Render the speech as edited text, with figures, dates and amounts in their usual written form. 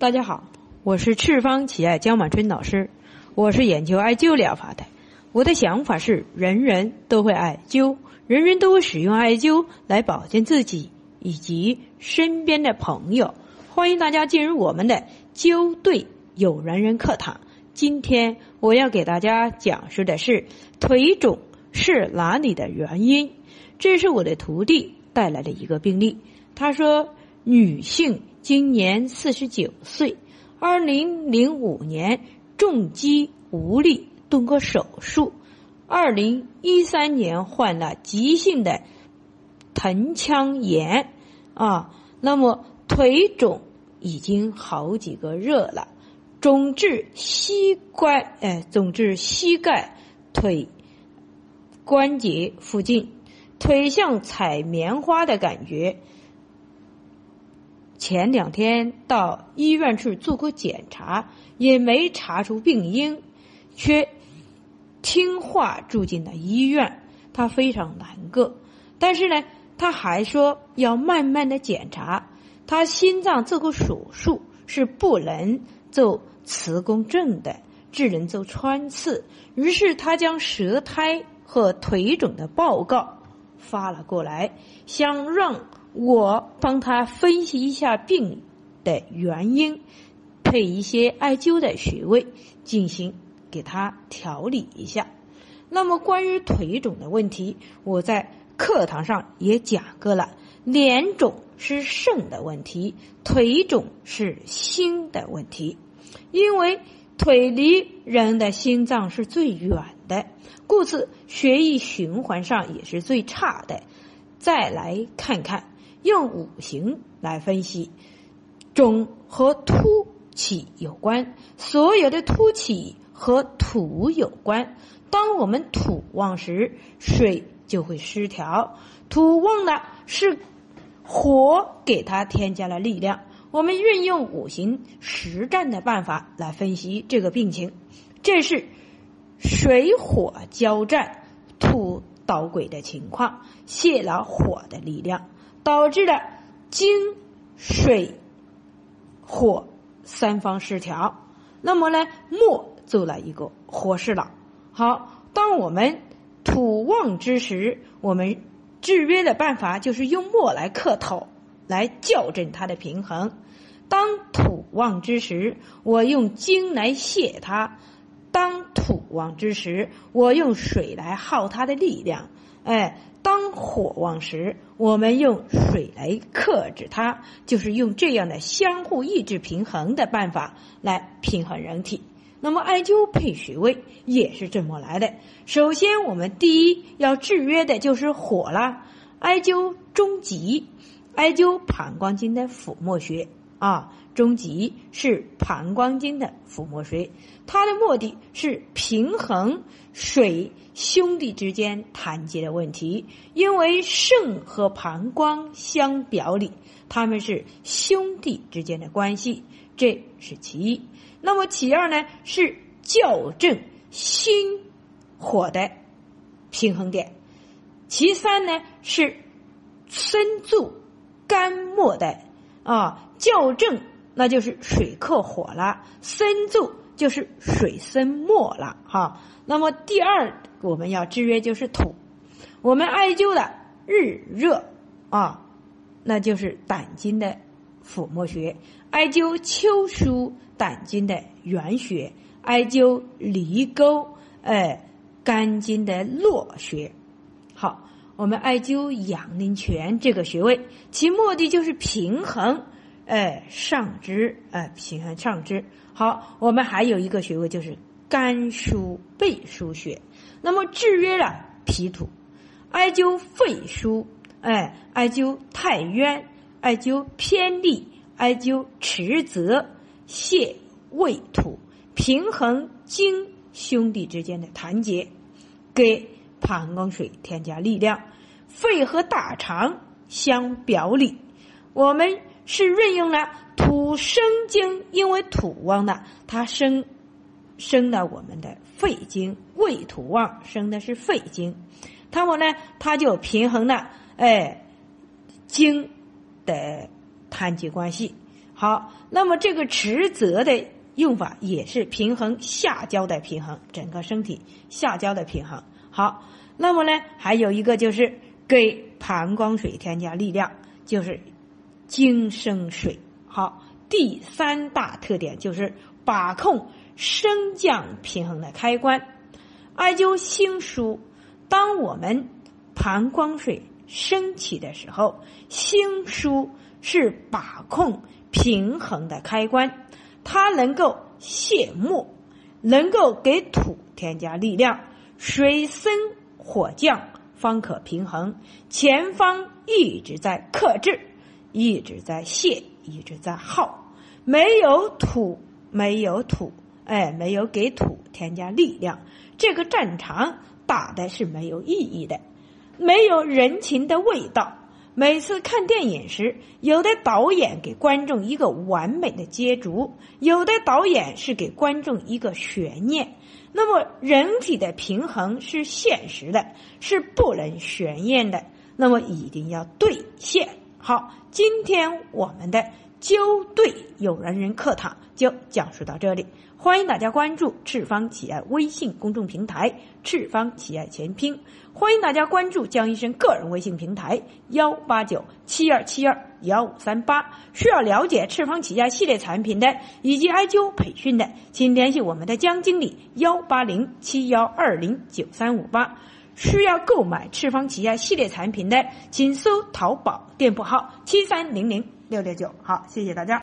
大家好，我是赤方奇艾江满春老师，我是研究艾灸疗法的。我的想法是，人人都会艾灸，人人都会使用艾灸来保健自己以及身边的朋友。欢迎大家进入我们的灸对有缘人课堂。今天我要给大家讲述的是腿肿是哪里的原因。这是我的徒弟带来的一个病例，他说女性今年49岁，2005年重击无力动过手术，2013年患了急性的盆腔炎那么腿肿已经好几个热了，肿至膝盖腿关节附近，腿像踩棉花的感觉。前2天到医院去做过检查，也没查出病因，却听话住进了医院。他非常难过，但是呢，他还说要慢慢的检查。他心脏做过手术，是不能做磁共振的，只能做穿刺。于是他将舌苔和腿肿的报告发了过来，想让我帮他分析一下病的原因，配一些艾灸的穴位进行给他调理一下。那么关于腿肿的问题，我在课堂上也讲过了，脸肿是肾的问题，腿肿是心的问题。因为腿离人的心脏是最远的，故此血液循环上也是最差的。再来看看用五行来分析，肿和凸起有关，所有的凸起和土有关。当我们土旺时，水就会失调，土旺呢是火给它添加了力量。我们运用五行实战的办法来分析这个病情，这是水火交战，土导轨的情况，泄了火的力量，导致了金水火三方失调。那么呢，木做了一个火势了。好，当我们土旺之时，我们制约的办法就是用木来克土，来校正它的平衡。当土旺之时，我用金来泄它，当土旺之时，我用水来耗它的力量。当火旺时，我们用水来克制它，就是用这样的相互抑制平衡的办法来平衡人体。那么艾灸配穴位也是这么来的。首先我们第一要制约的就是火啦，艾灸中极，艾灸膀胱经的腹膜穴中极是膀胱经的腹膜穴，它的目的是平衡水兄弟之间痰结的问题。因为肾和膀胱相表里，它们是兄弟之间的关系，这是其一。那么其二呢，是校正心火的平衡点。其三呢，是深助肝末的校正，那就是水克火了，深助就是水生末了那么第二我们要制约就是土，我们艾灸的日热那就是胆经的腹膜穴，艾灸秋疏胆经的原穴，艾灸离沟肝经的络穴。好，我们艾灸阳陵泉这个穴位，其目的就是平衡上肢平衡上肢。好，我们还有一个穴位就是肝腧背腧穴。那么制约了脾土，艾灸肺腧艾灸太渊，艾灸偏历，艾灸池泽，泻胃土，平衡经兄弟之间的痰结，给膀胱水添加力量。肺和大肠相表里，我们是运用了土生经，因为土旺呢，它生了我们的肺经，胃土旺生的是肺经，它们呢，它就平衡了经的痰结关系。好，那么这个迟泽的用法也是平衡下焦的平衡，整个身体下焦的平衡。好，那么呢还有一个就是给膀胱水添加力量，就是精生水。好，第三大特点就是把控升降平衡的开关。艾灸心腧，当我们膀胱水升起的时候，心腧是把控平衡的开关，它能够泻沫，能够给土添加力量，水升火降方可平衡。前方一直在克制，一直在泻，一直在耗，没有给土添加力量，这个战场打的是没有意义的，没有人情的味道。每次看电影时，有的导演给观众一个完美的接触，有的导演是给观众一个悬念。那么人体的平衡是现实的，是不能悬念的，那么一定要兑现。好，今天我们的灸对有缘人课堂就讲述到这里，欢迎大家关注赤方奇艾微信公众平台赤方奇艾全拼，欢迎大家关注江医生个人微信平台18972721538，需要了解赤方奇艾系列产品的以及艾灸培训的，请联系我们的江经理18071209358。需要购买赤方奇艾系列产品的，请搜淘宝店铺号73006669。好，谢谢大家。